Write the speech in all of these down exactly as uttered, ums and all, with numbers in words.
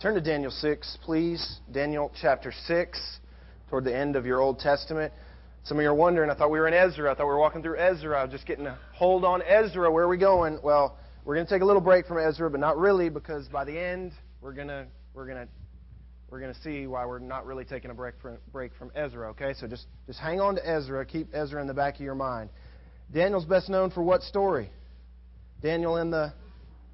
Turn to Daniel six, please. Daniel chapter six, toward the end of your Old Testament. Some of you are wondering, I thought we were in Ezra. I thought we were walking through Ezra. I was just getting a hold on Ezra. Where are we going? Well, we're going to take a little break from Ezra, but not really, because by the end, we're going to we're going to we're going to see why we're not really taking a break from break from Ezra, okay? So just just hang on to Ezra. Keep Ezra in the back of your mind. Daniel's best known for what story? Daniel in the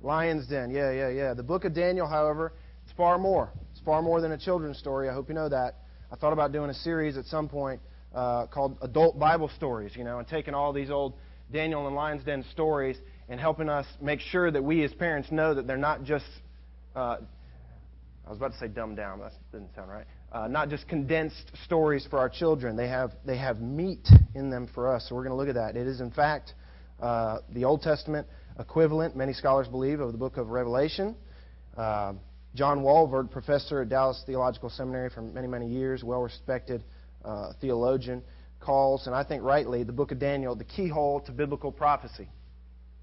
lion's den. Yeah, yeah, yeah. The book of Daniel, however, it's far more. It's far more than a children's story. I hope you know that. I thought about doing a series at some point uh, called Adult Bible Stories, you know, and taking all these old Daniel and Lion's Den stories and helping us make sure that we as parents know that they're not just, uh, I was about to say dumbed down, but that didn't sound right, uh, not just condensed stories for our children. They have, they have meat in them for us, so we're going to look at that. It is, in fact, uh, the Old Testament equivalent, many scholars believe, of the book of Revelation. Uh, John Walvoord, professor at Dallas Theological Seminary for many, many years, well-respected uh, theologian, calls, and I think rightly, the book of Daniel the keyhole to biblical prophecy.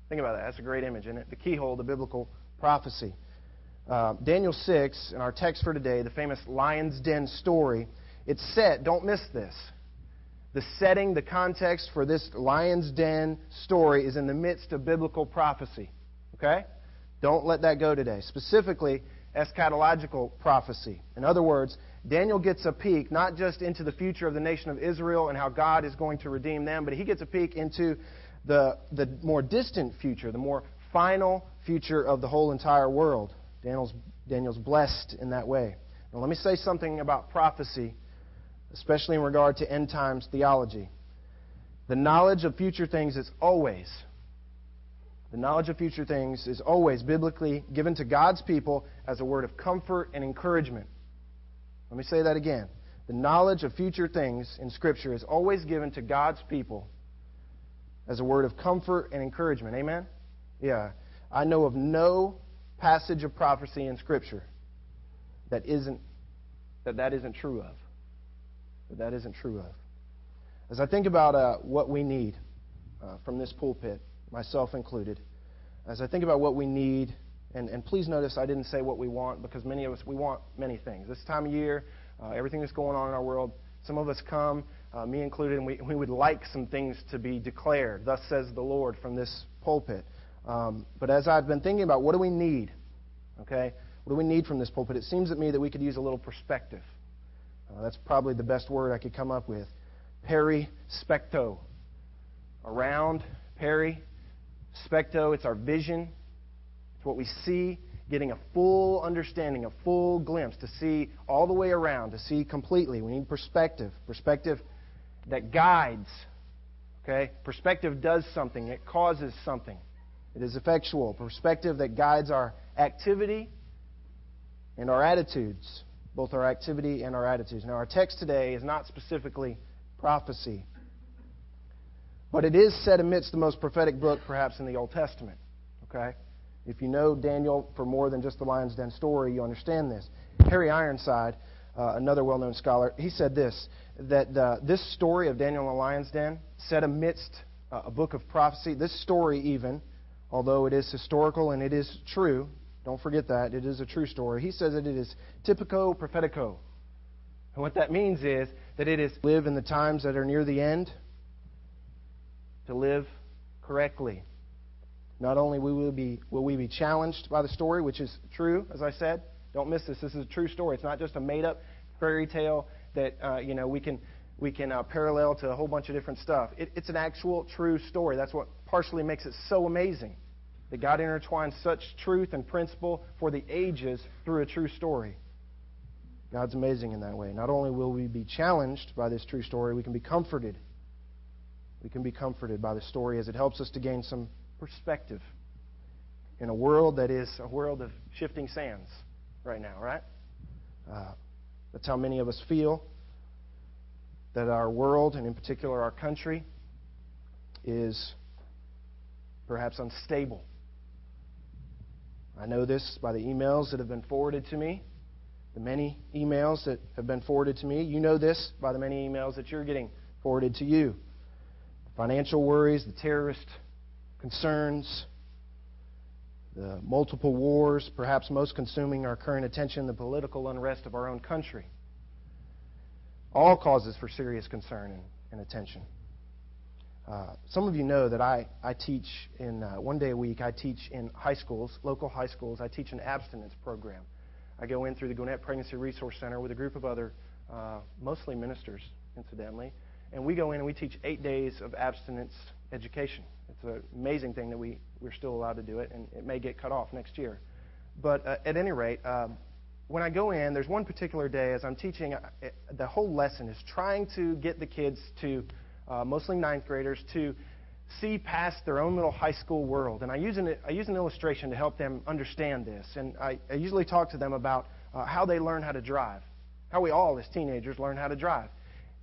Think about that. That's a great image, isn't it? The keyhole to biblical prophecy. Uh, Daniel six, in our text for today, the famous lion's den story, it's set, don't miss this, the setting, the context for this lion's den story is in the midst of biblical prophecy. Okay? Don't let that go today. Specifically, eschatological prophecy. In other words, Daniel gets a peek not just into the future of the nation of Israel and how God is going to redeem them, but he gets a peek into the the more distant future, the more final future of the whole entire world. Daniel's, Daniel's blessed in that way. Now let me say something about prophecy, especially in regard to end times theology. The knowledge of future things is always The knowledge of future things is always biblically given to God's people as a word of comfort and encouragement. Let me say that again. The knowledge of future things in Scripture is always given to God's people as a word of comfort and encouragement. Amen? Yeah. I know of no passage of prophecy in Scripture that isn't, that, that isn't true of. That that isn't true of. As I think about uh, what we need uh, from this pulpit, myself included, as I think about what we need, and, and please notice I didn't say what we want, because many of us, we want many things. This time of year, uh, everything that's going on in our world, some of us come, uh, me included, and we, we would like some things to be declared, thus says the Lord, from this pulpit. Um, but as I've been thinking about what do we need, okay, what do we need from this pulpit, it seems to me that we could use a little perspective. Uh, that's probably the best word I could come up with. Perispecto. Around, peri. Specto, it's our vision. It's what we see, getting a full understanding, a full glimpse, to see all the way around, to see completely. We need perspective. Perspective that guides. Okay? Perspective does something. It causes something. It is effectual. Perspective that guides our activity and our attitudes. Both our activity and our attitudes. Now, our text today is not specifically prophecy, but it is set amidst the most prophetic book, perhaps, in the Old Testament. Okay? If you know Daniel for more than just the Lion's Den story, you understand this. Harry Ironside, uh, another well-known scholar, he said this, that uh, this story of Daniel and the Lion's Den, set amidst uh, a book of prophecy, this story even, although it is historical and it is true, don't forget that, it is a true story, he says that it is typico-prophetico. And what that means is that it is live in the times that are near the end, to live correctly. Not only will we be, will we be challenged by the story, which is true, as I said. Don't miss this. This is a true story. It's not just a made-up fairy tale that uh, you know we can we can uh, parallel to a whole bunch of different stuff. It, it's an actual true story. That's what partially makes it so amazing, that God intertwines such truth and principle for the ages through a true story. God's amazing in that way. Not only will we be challenged by this true story, we can be comforted. We can be comforted by the story as it helps us to gain some perspective in a world that is a world of shifting sands right now, right? Uh, that's how many of us feel, that our world, and in particular our country, is perhaps unstable. I know this by the emails that have been forwarded to me, the many emails that have been forwarded to me. You know this by the many emails that you're getting forwarded to you. Financial worries, the terrorist concerns, the multiple wars, perhaps most consuming our current attention, the political unrest of our own country. All causes for serious concern and, and attention. Uh, some of you know that I, I teach in, uh, one day a week, I teach in high schools, local high schools. I teach an abstinence program. I go in through the Gwinnett Pregnancy Resource Center with a group of other, uh, mostly ministers, incidentally, and we go in and we teach eight days of abstinence education. It's an amazing thing that we, we're still allowed to do it, and it may get cut off next year. But uh, at any rate, um, when I go in, there's one particular day as I'm teaching, I, it, the whole lesson is trying to get the kids to, uh, mostly ninth graders, to see past their own little high school world. And I use an, I use an illustration to help them understand this. And I, I usually talk to them about uh, how they learn how to drive, how we all as teenagers learn how to drive.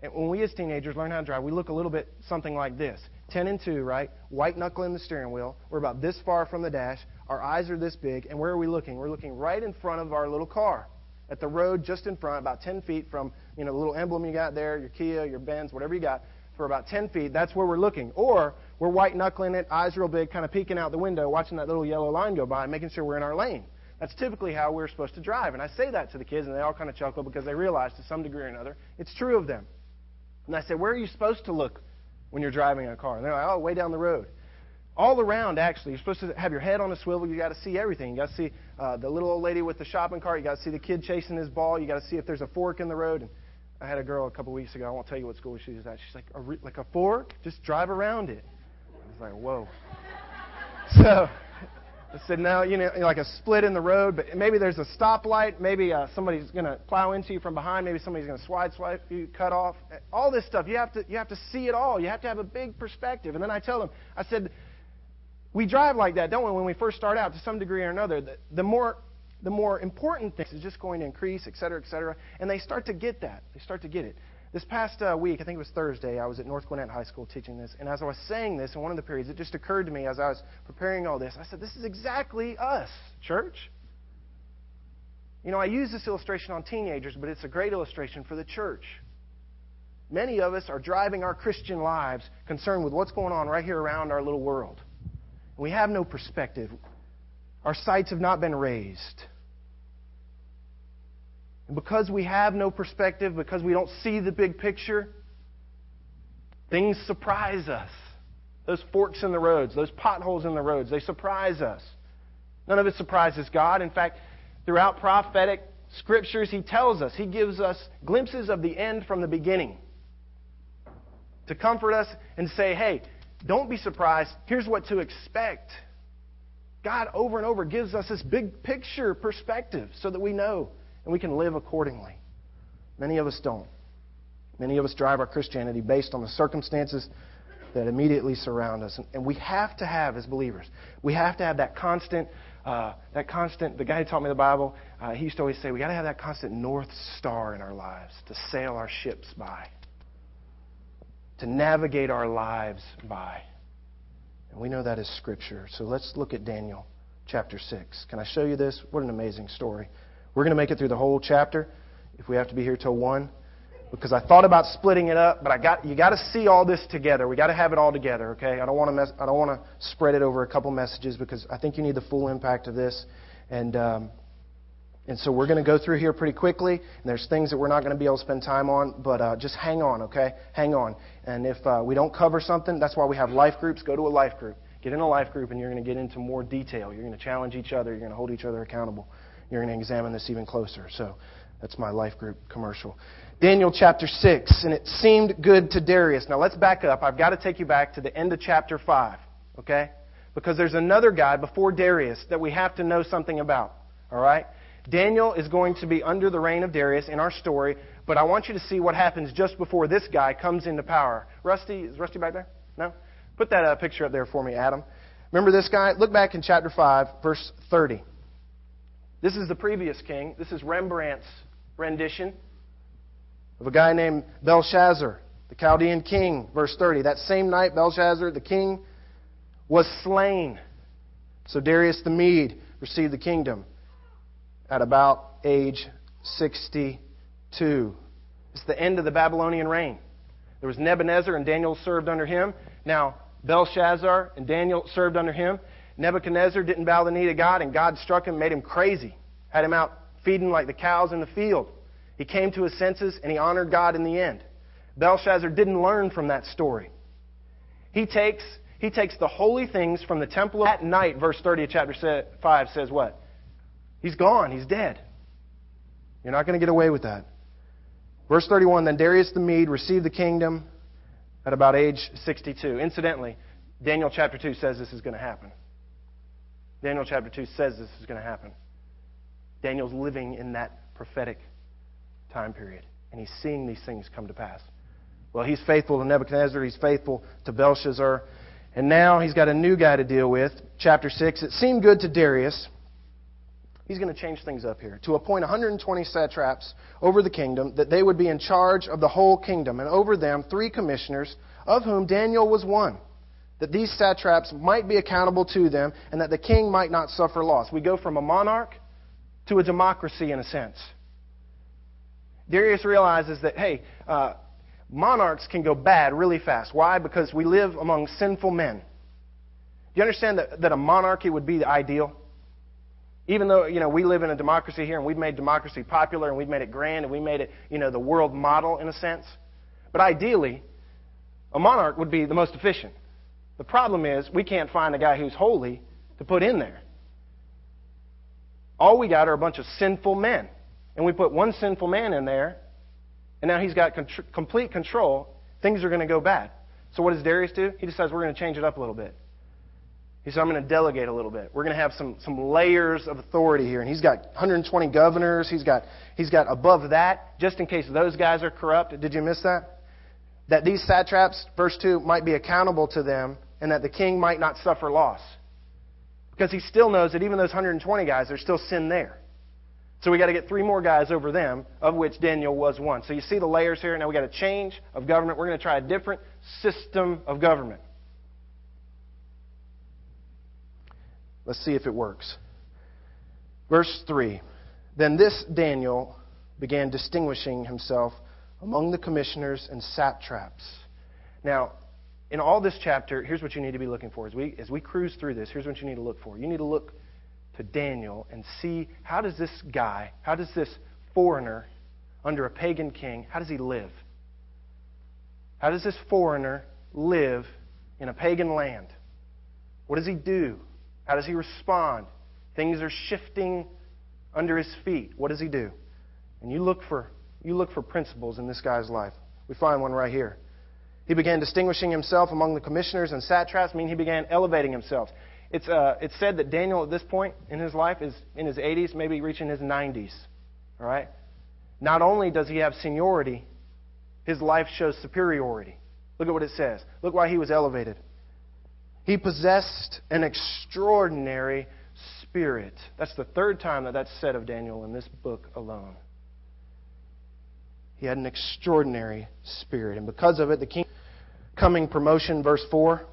And when we as teenagers learn how to drive, we look a little bit something like this. ten and two, right? White knuckling the steering wheel. We're about this far from the dash. Our eyes are this big. And where are we looking? We're looking right in front of our little car at the road just in front, about ten feet from, you know, the little emblem you got there, your Kia, your Benz, whatever you got, for about ten feet. That's where we're looking. Or we're white knuckling it, eyes real big, kind of peeking out the window, watching that little yellow line go by and making sure we're in our lane. That's typically how we're supposed to drive. And I say that to the kids, and they all kind of chuckle because they realize to some degree or another it's true of them. And I said, where are you supposed to look when you're driving a car? And they're like, oh, way down the road. All around, actually. You're supposed to have your head on a swivel. You got to see everything. You got to see uh, the little old lady with the shopping cart. You got to see the kid chasing his ball. You got to see if there's a fork in the road. And I had a girl a couple weeks ago. I won't tell you what school she was at. She's like, a re- like a fork? Just drive around it. I was like, whoa. So I said, no, you know, like a split in the road, but maybe there's a stoplight, maybe uh, somebody's going to plow into you from behind, maybe somebody's going to swipe, swipe you, cut off, all this stuff. You have to, you have to see it all. You have to have a big perspective. And then I tell them, I said, we drive like that, don't we? When we first start out, to some degree or another, the, the more, the more important things is just going to increase, et cetera, et cetera. And they start to get that. They start to get it. This past uh, week, I think it was Thursday, I was at North Gwinnett High School teaching this, and as I was saying this in one of the periods, it just occurred to me as I was preparing all this, I said, this is exactly us, church. You know, I use this illustration on teenagers, but it's a great illustration for the church. Many of us are driving our Christian lives concerned with what's going on right here around our little world. We have no perspective. Our sights have not been raised. And because we have no perspective, because we don't see the big picture, things surprise us. Those forks in the roads, those potholes in the roads, they surprise us. None of it surprises God. In fact, throughout prophetic scriptures, He tells us, He gives us glimpses of the end from the beginning to comfort us and say, hey, don't be surprised. Here's what to expect. God over and over gives us this big picture perspective so that we know. And we can live accordingly. Many of us don't. Many of us drive our Christianity based on the circumstances that immediately surround us. And we have to have, as believers, we have to have that constant, uh, that constant, the guy who taught me the Bible, uh, he used to always say, we got to have that constant north star in our lives to sail our ships by, to navigate our lives by. And we know that is Scripture. So let's look at Daniel chapter six. Can I show you this? What an amazing story. We're going to make it through the whole chapter if we have to be here till one, because I thought about splitting it up, but I got you got to see all this together. We got to have it all together, okay? I don't want to mess, I don't want to spread it over a couple messages because I think you need the full impact of this, and um, and so we're going to go through here pretty quickly. And there's things that we're not going to be able to spend time on, but uh, just hang on, okay? Hang on, and if uh, we don't cover something, that's why we have life groups. Go to a life group, get in a life group, and you're going to get into more detail. You're going to challenge each other. You're going to hold each other accountable. You're going to examine this even closer. So that's my life group commercial. Daniel chapter six, and it seemed good to Darius. Now let's back up. I've got to take you back to the end of chapter five, okay? Because there's another guy before Darius that we have to know something about, all right? Daniel is going to be under the reign of Darius in our story, but I want you to see what happens just before this guy comes into power. Rusty, is Rusty back there? No? Put that uh, picture up there for me, Adam. Remember this guy? Look back in chapter five, verse thirty. This is the previous king. This is Rembrandt's rendition of a guy named Belshazzar, the Chaldean king. Verse thirty, that same night Belshazzar, the king, was slain. So Darius the Mede received the kingdom at about age sixty-two. It's the end of the Babylonian reign. There was Nebuchadnezzar and Daniel served under him. Now Belshazzar and Daniel served under him. Nebuchadnezzar didn't bow the knee to God, and God struck him, made him crazy, had him out feeding like the cows in the field. He came to his senses, and he honored God in the end. Belshazzar didn't learn from that story. He takes, he takes the holy things from the temple at night, verse thirty of chapter five says what? He's gone. He's dead. You're not going to get away with that. Verse thirty-one, then Darius the Mede received the kingdom at about age sixty-two. Incidentally, Daniel chapter two says this is going to happen. Daniel chapter two says this is going to happen. Daniel's living in that prophetic time period, and he's seeing these things come to pass. Well, he's faithful to Nebuchadnezzar. He's faithful to Belshazzar. And now he's got a new guy to deal with. Chapter six, it seemed good to Darius. He's going to change things up here. To appoint one hundred twenty satraps over the kingdom, that they would be in charge of the whole kingdom, and over them three commissioners, of whom Daniel was one, that these satraps might be accountable to them, and that the king might not suffer loss. We go from a monarch to a democracy in a sense. Darius realizes that, hey, uh, monarchs can go bad really fast. Why? Because we live among sinful men. Do you understand that, that a monarchy would be the ideal? Even though, you know, we live in a democracy here, and we've made democracy popular, and we've made it grand, and we made it, you know, the world model in a sense. But ideally, a monarch would be the most efficient. The problem is we can't find a guy who's holy to put in there. All we got are a bunch of sinful men. And we put one sinful man in there, and now he's got contr- complete control. Things are going to go bad. So what does Darius do? He decides we're going to change it up a little bit. He said, I'm going to delegate a little bit. We're going to have some, some layers of authority here. And he's got one hundred twenty governors. He's got, he's got above that, just in case those guys are corrupt. Did you miss that? That these satraps, verse two, might be accountable to them, and that the king might not suffer loss. Because he still knows that even those one hundred twenty guys, there's still sin there. So we got to get three more guys over them, of which Daniel was one. So you see the layers here. Now we got a change of government. We're going to try a different system of government. Let's see if it works. Verse three. Then this Daniel began distinguishing himself among the commissioners and satraps. Now, in all this chapter, here's what you need to be looking for. As we, as we cruise through this, here's what you need to look for. You need to look to Daniel and see, how does this guy, how does this foreigner under a pagan king, how does he live? How does this foreigner live in a pagan land? What does he do? How does he respond? Things are shifting under his feet. What does he do? And you look for, you look for principles in this guy's life. We find one right here. He began distinguishing himself among the commissioners and satraps, meaning he began elevating himself. It's, uh, it's said that Daniel at this point in his life is in his eighties, maybe reaching his nineties. All right? Not only does he have seniority, his life shows superiority. Look at what it says. Look why he was elevated. He possessed an extraordinary spirit. That's the third time that that's said of Daniel in this book alone. He had an extraordinary spirit. And because of it, the king... Coming promotion, verse four.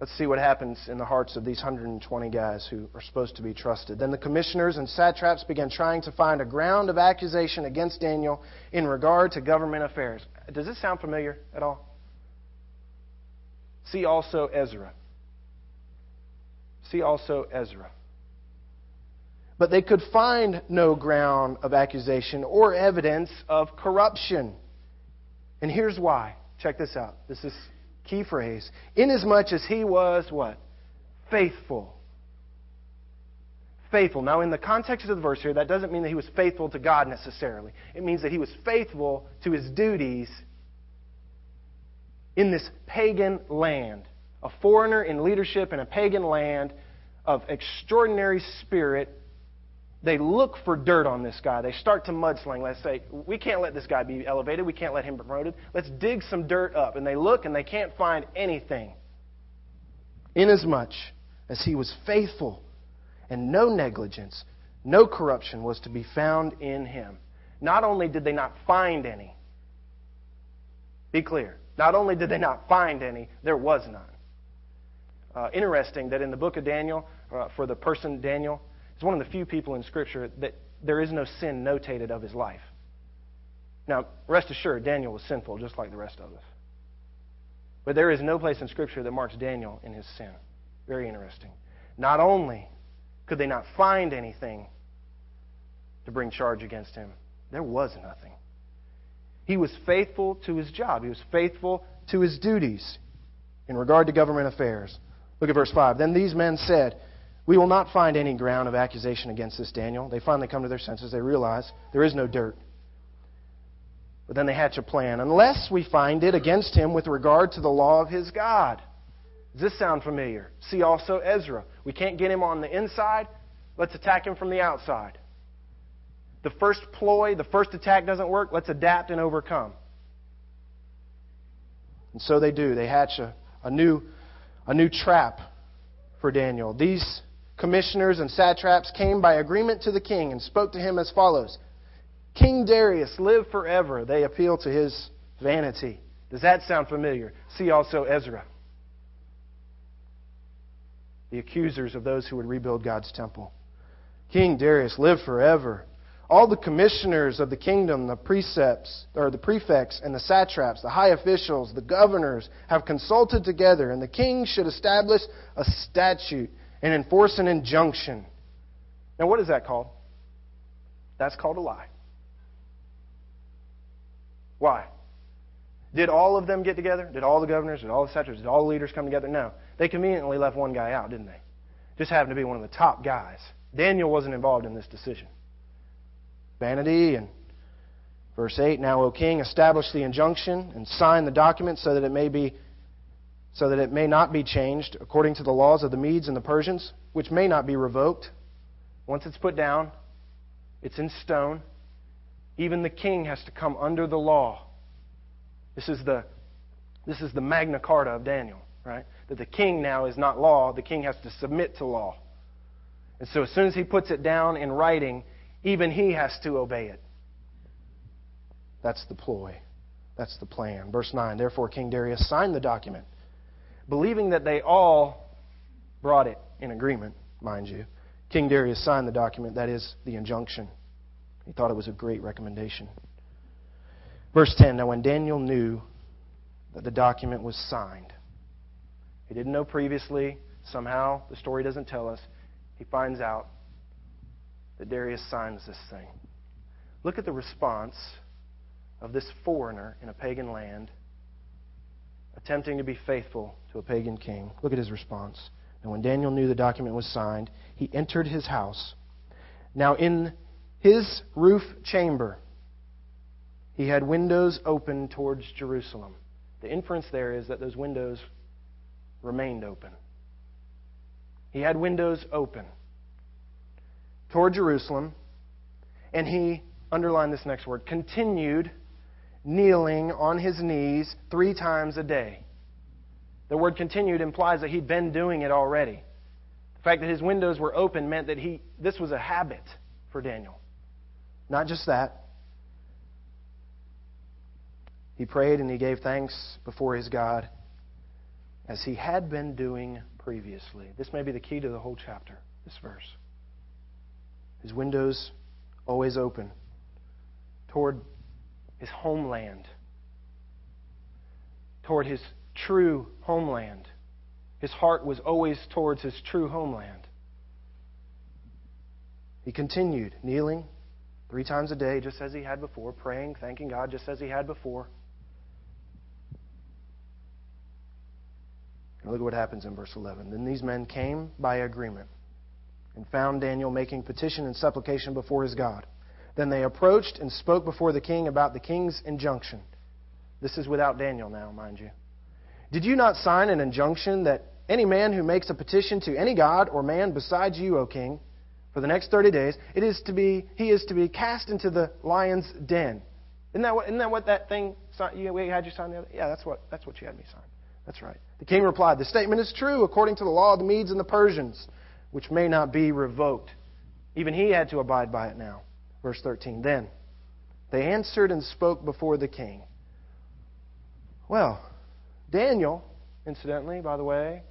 Let's see what happens in the hearts of these one hundred twenty guys who are supposed to be trusted. Then the commissioners and satraps began trying to find a ground of accusation against Daniel in regard to government affairs. Does this sound familiar at all? See also Ezra. See also Ezra. But they could find no ground of accusation or evidence of corruption. And here's why. Check this out. This is key phrase. Inasmuch as he was what? Faithful. Faithful. Now, in the context of the verse here, that doesn't mean that he was faithful to God necessarily. It means that he was faithful to his duties in this pagan land. A foreigner in leadership in a pagan land of extraordinary spirit. They look for dirt on this guy. They start to mudsling. Let's say, we can't let this guy be elevated. We can't let him promoted. Let's dig some dirt up. And they look and they can't find anything. Inasmuch as he was faithful and no negligence, no corruption was to be found in him. Not only did they not find any, be clear, not only did they not find any, there was none. Uh, interesting that in the book of Daniel, uh, for the person Daniel, he's one of the few people in Scripture that there is no sin notated of his life. Now, rest assured, Daniel was sinful just like the rest of us. But there is no place in Scripture that marks Daniel in his sin. Very interesting. Not only could they not find anything to bring charge against him, there was nothing. He was faithful to his job. He was faithful to his duties in regard to government affairs. Look at verse five. Then these men said, "We will not find any ground of accusation against this Daniel." They finally come to their senses. They realize there is no dirt. But then they hatch a plan. "Unless we find it against him with regard to the law of his God." Does this sound familiar? See also Ezra. We can't get him on the inside. Let's attack him from the outside. The first ploy, the first attack doesn't work. Let's adapt and overcome. And so they do. They hatch a, a new, a new trap for Daniel. "These commissioners and satraps came by agreement to the king and spoke to him as follows. 'King Darius, live forever.'" They appeal to his vanity. Does that sound familiar? See also Ezra. The accusers of those who would rebuild God's temple. "King Darius, live forever. All the commissioners of the kingdom, the precepts, or the prefects and the satraps, the high officials, the governors, have consulted together, and the king should establish a statute and enforce an injunction." Now, what is that called? That's called a lie. Why? Did all of them get together? Did all the governors, did all the satraps, did all the leaders come together? No. They conveniently left one guy out, didn't they? Just happened to be one of the top guys. Daniel wasn't involved in this decision. Vanity. And verse eight, "Now, O king, establish the injunction and sign the document so that it may be, so that it may not be changed according to the laws of the Medes and the Persians, which may not be revoked." Once it's put down, it's in stone. Even the king has to come under the law. This is the, this is the Magna Carta of Daniel, right? That the king now is not law. The king has to submit to law. And so as soon as he puts it down in writing, even he has to obey it. That's the ploy. That's the plan. Verse nine, "Therefore King Darius signed the document, believing that they all brought it in agreement," mind you. King Darius signed the document, that is, the injunction. He thought it was a great recommendation. Verse ten, "Now when Daniel knew that the document was signed," he didn't know previously, somehow the story doesn't tell us, he finds out that Darius signs this thing. Look at the response of this foreigner in a pagan land attempting to be faithful to a pagan king. Look at his response. "And when Daniel knew the document was signed, he entered his house. Now in his roof chamber, he had windows open towards Jerusalem." The inference there is that those windows remained open. He had windows open toward Jerusalem, and he, underline this next word, continued kneeling on his knees three times a day. The word "continued" implies that he'd been doing it already. The fact that his windows were open meant that he this was a habit for Daniel. Not just that. "He prayed and he gave thanks before his God, as he had been doing previously." This may be the key to the whole chapter, this verse. His windows always open toward his homeland, toward his true homeland. His heart was always towards his true homeland. He continued kneeling three times a day, just as he had before, praying, thanking God, just as he had before. And look at what happens in verse eleven. "Then these men came by agreement and found Daniel making petition and supplication before his God. Then they approached and spoke before the king about the king's injunction." This is without Daniel now, mind you. "Did you not sign an injunction that any man who makes a petition to any god or man besides you, O king, for the next thirty days, it is to be he is to be cast into the lion's den?" Isn't that what, isn't that, what that thing you had you sign the other? Yeah, that's what that's what you had me sign. That's right. "The king replied, 'The statement is true according to the law of the Medes and the Persians, which may not be revoked.'" Even he had to abide by it now. Verse thirteen, "Then they answered and spoke before the king." Well, Daniel, incidentally, by the way,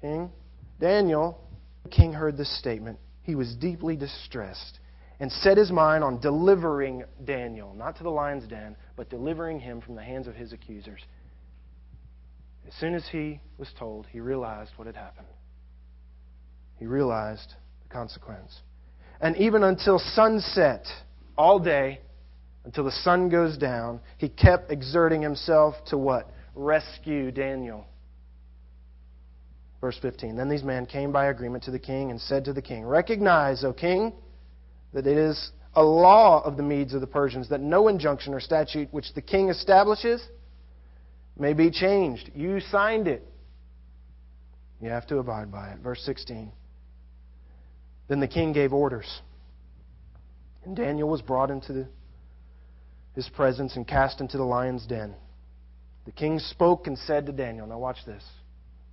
king, Daniel, the king heard this statement. He was deeply distressed and set his mind on delivering Daniel, not to the lion's den, but delivering him from the hands of his accusers. As soon as he was told, he realized what had happened. he realized the consequence. And even until sunset, all day, until the sun goes down, he kept exerting himself to what? Rescue Daniel. Verse fifteen, then these men came by agreement to the king and said to the king, recognize, O king, that it is a law of the Medes of the Persians that no injunction or statute which the king establishes may be changed. You signed it. You have to abide by it. Verse sixteen. Then the king gave orders. And Daniel was brought into the, his presence and cast into the lion's den. The king spoke and said to Daniel, now watch this.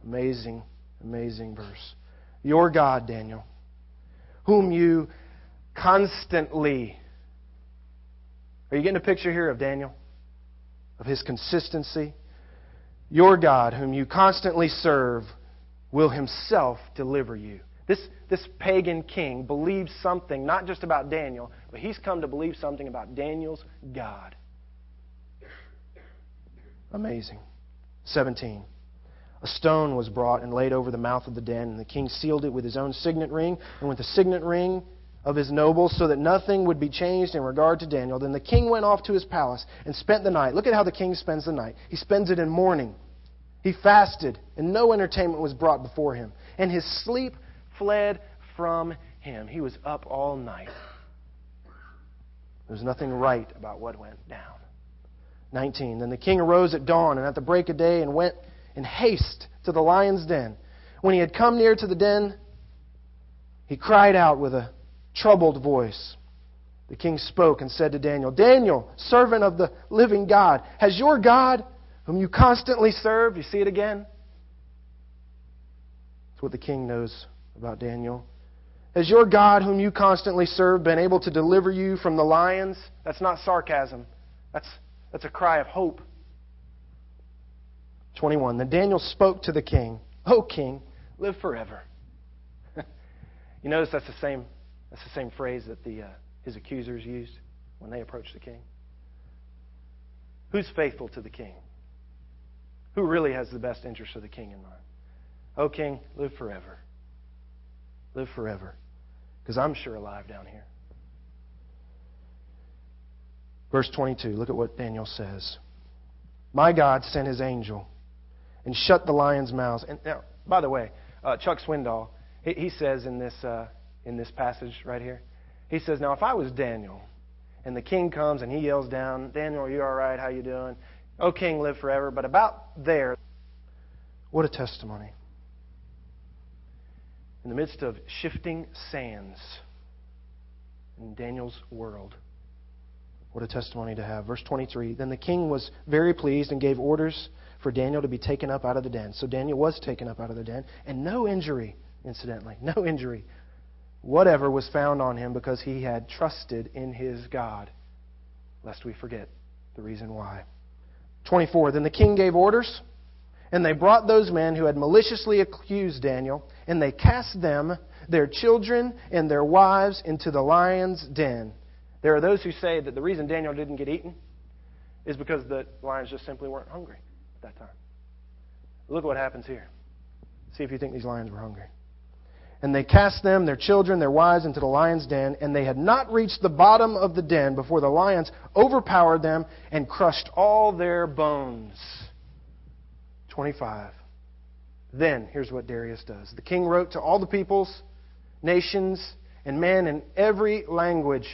Amazing, amazing verse. Your God, Daniel, whom you constantly... Are you getting a picture here of Daniel? Of his consistency? Your God, whom you constantly serve, will himself deliver you. This, this pagan king believes something, not just about Daniel, but he's come to believe something about Daniel's God. Amazing. seventeen. A stone was brought and laid over the mouth of the den, and the king sealed it with his own signet ring and with the signet ring of his nobles, so that nothing would be changed in regard to Daniel. Then the king went off to his palace and spent the night. Look at how the king spends the night. He spends it in mourning. He fasted, and no entertainment was brought before him. And his sleep fled from him. He was up all night. There was nothing right about what went down. nineteen. Then the king arose at dawn and at the break of day and went in haste to the lion's den. When he had come near to the den, he cried out with a troubled voice. The king spoke and said to Daniel, Daniel, servant of the living God, has your God, whom you constantly serve, you see it again? That's what the king knows about Daniel. Has your God, whom you constantly serve, been able to deliver you from the lions? That's not sarcasm. That's, that's a cry of hope. twenty-one. Then Daniel spoke to the king, O king, live forever. You notice that's the same that's the same phrase that the uh, his accusers used when they approached the king. Who's faithful to the king? Who really has the best interest of the king in mind? O king, live forever. Live forever. Because I'm sure alive down here. Verse twenty-two. Look at what Daniel says. My God sent his angel and shut the lions' mouths. And now, by the way, uh, Chuck Swindoll, he, he says in this uh, in this passage right here, he says, now if I was Daniel and the king comes and he yells down, Daniel, are you all right? How you doing? O king, live forever. But about there, what a testimony. In the midst of shifting sands in Daniel's world, what a testimony to have. Verse twenty-three, then the king was very pleased and gave orders for Daniel to be taken up out of the den. So Daniel was taken up out of the den, and no injury, incidentally, no injury, whatever was found on him because he had trusted in his God, lest we forget the reason why. twenty-four, then the king gave orders, and they brought those men who had maliciously accused Daniel, and they cast them, their children, and their wives into the lion's den. There are those who say that the reason Daniel didn't get eaten is because the lions just simply weren't hungry at that time. Look what happens here. See if you think these lions were hungry. And they cast them, their children, their wives, into the lion's den, and they had not reached the bottom of the den before the lions overpowered them and crushed all their bones. twenty-five. Then, here's what Darius does. The king wrote to all the peoples, nations, and men in every language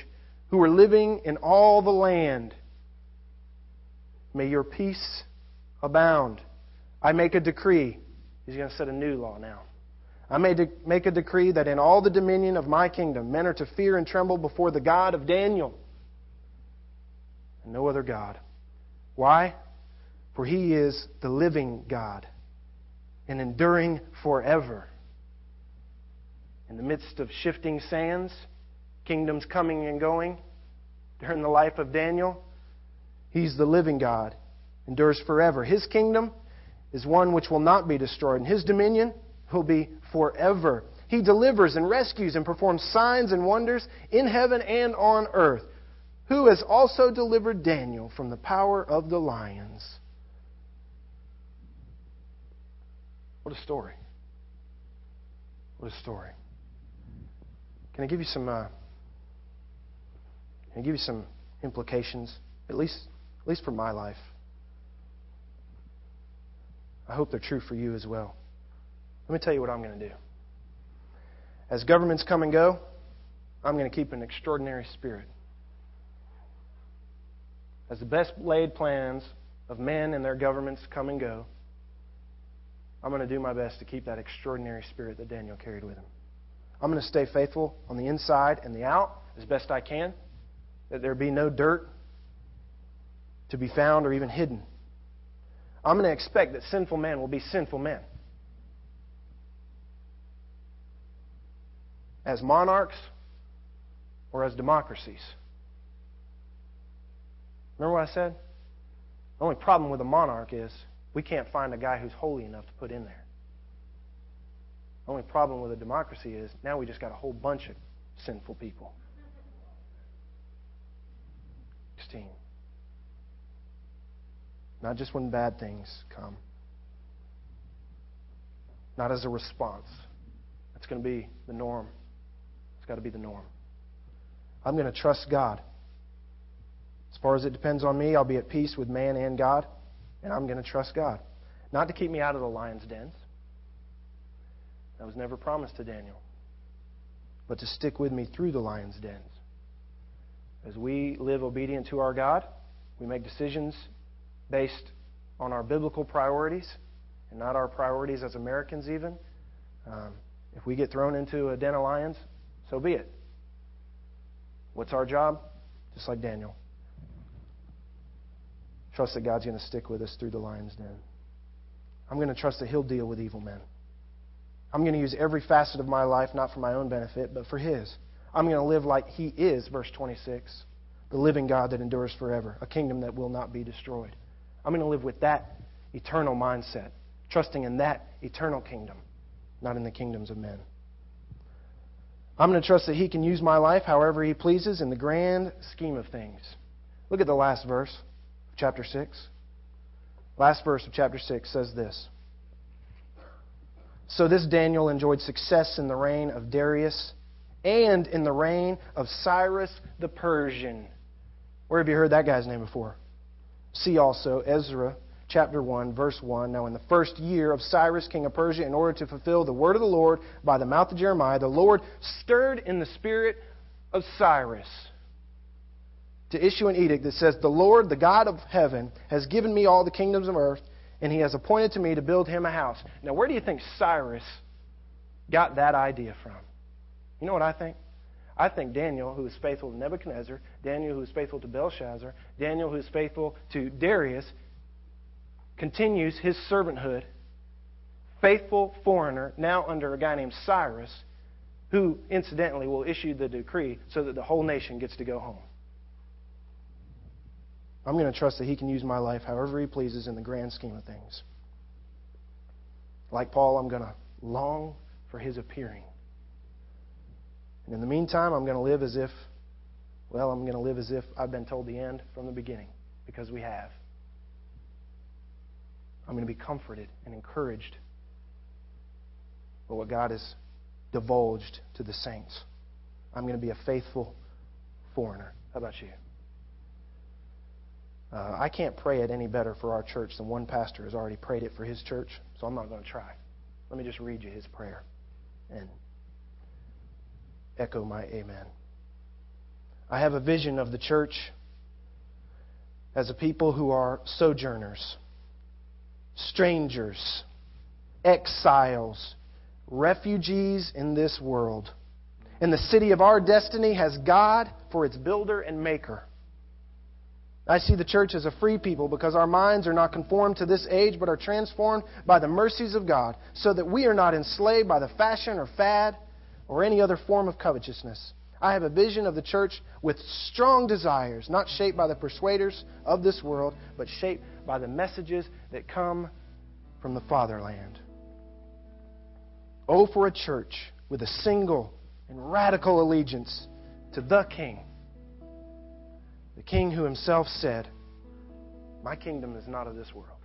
who were living in all the land, may your peace abound. I make a decree. He's going to set a new law now. I may de- make a decree that in all the dominion of my kingdom, men are to fear and tremble before the God of Daniel and no other God. Why? For he is the living God and enduring forever. In the midst of shifting sands, kingdoms coming and going during the life of Daniel, he's the living God, endures forever. His kingdom is one which will not be destroyed, and his dominion will be forever. He delivers and rescues and performs signs and wonders in heaven and on earth, who has also delivered Daniel from the power of the lions. What a story. What a story. Can I give you some? Uh, can I give you some implications? At least, at least for my life. I hope they're true for you as well. Let me tell you what I'm going to do. As governments come and go, I'm going to keep an extraordinary spirit. As the best laid plans of men and their governments come and go, I'm going to do my best to keep that extraordinary spirit that Daniel carried with him. I'm going to stay faithful on the inside and the out as best I can, that there be no dirt to be found or even hidden. I'm going to expect that sinful man will be sinful man. As monarchs or as democracies. Remember what I said? The only problem with a monarch is we can't find a guy who's holy enough to put in there. The only problem with a democracy is now we just got a whole bunch of sinful people. sixteen. Not just when bad things come. Not as a response. That's going to be the norm. It's got to be the norm. I'm going to trust God. As far as it depends on me, I'll be at peace with man and God, and I'm going to trust God. Not to keep me out of the lion's dens. That was never promised to Daniel. But to stick with me through the lion's dens. As we live obedient to our God, we make decisions based on our biblical priorities and not our priorities as Americans even. Um, if we get thrown into a den of lions, so be it. What's our job? Just like Daniel. Trust that God's going to stick with us through the lion's den. I'm going to trust that He'll deal with evil men. I'm going to use every facet of my life, not for my own benefit, but for His. I'm going to live like He is, verse twenty-six, the living God that endures forever, a kingdom that will not be destroyed. I'm going to live with that eternal mindset, trusting in that eternal kingdom, not in the kingdoms of men. I'm going to trust that He can use my life however He pleases in the grand scheme of things. Look at the last verse of chapter six. Last verse of chapter six says this. So this Daniel enjoyed success in the reign of Darius and in the reign of Cyrus the Persian. Where have you heard that guy's name before? See also Ezra chapter one, verse one. Now in the first year of Cyrus, king of Persia, in order to fulfill the word of the Lord by the mouth of Jeremiah, the Lord stirred in the spirit of Cyrus to issue an edict that says, the Lord, the God of heaven, has given me all the kingdoms of earth, and He has appointed to me to build Him a house. Now where do you think Cyrus got that idea from? You know what I think? I think Daniel, who is faithful to Nebuchadnezzar, Daniel, who is faithful to Belshazzar, Daniel, who is faithful to Darius, continues his servanthood, faithful foreigner, now under a guy named Cyrus, who incidentally will issue the decree so that the whole nation gets to go home. I'm going to trust that He can use my life however He pleases in the grand scheme of things. Like Paul, I'm going to long for His appearing. And in the meantime, I'm going to live as if, well, I'm going to live as if I've been told the end from the beginning, because we have. I'm going to be comforted and encouraged by what God has divulged to the saints. I'm going to be a faithful foreigner. How about you? Uh, I can't pray it any better for our church than one pastor has already prayed it for his church, so I'm not going to try. Let me just read you his prayer and echo my amen. I have a vision of the church as a people who are sojourners, strangers, exiles, refugees in this world. And the city of our destiny has God for its builder and maker. I see the church as a free people because our minds are not conformed to this age but are transformed by the mercies of God, so that we are not enslaved by the fashion or fad or any other form of covetousness. I have a vision of the church with strong desires, not shaped by the persuaders of this world, but shaped by the messages that come from the fatherland. Oh, for a church with a single and radical allegiance to the King, the King who Himself said, "My kingdom is not of this world."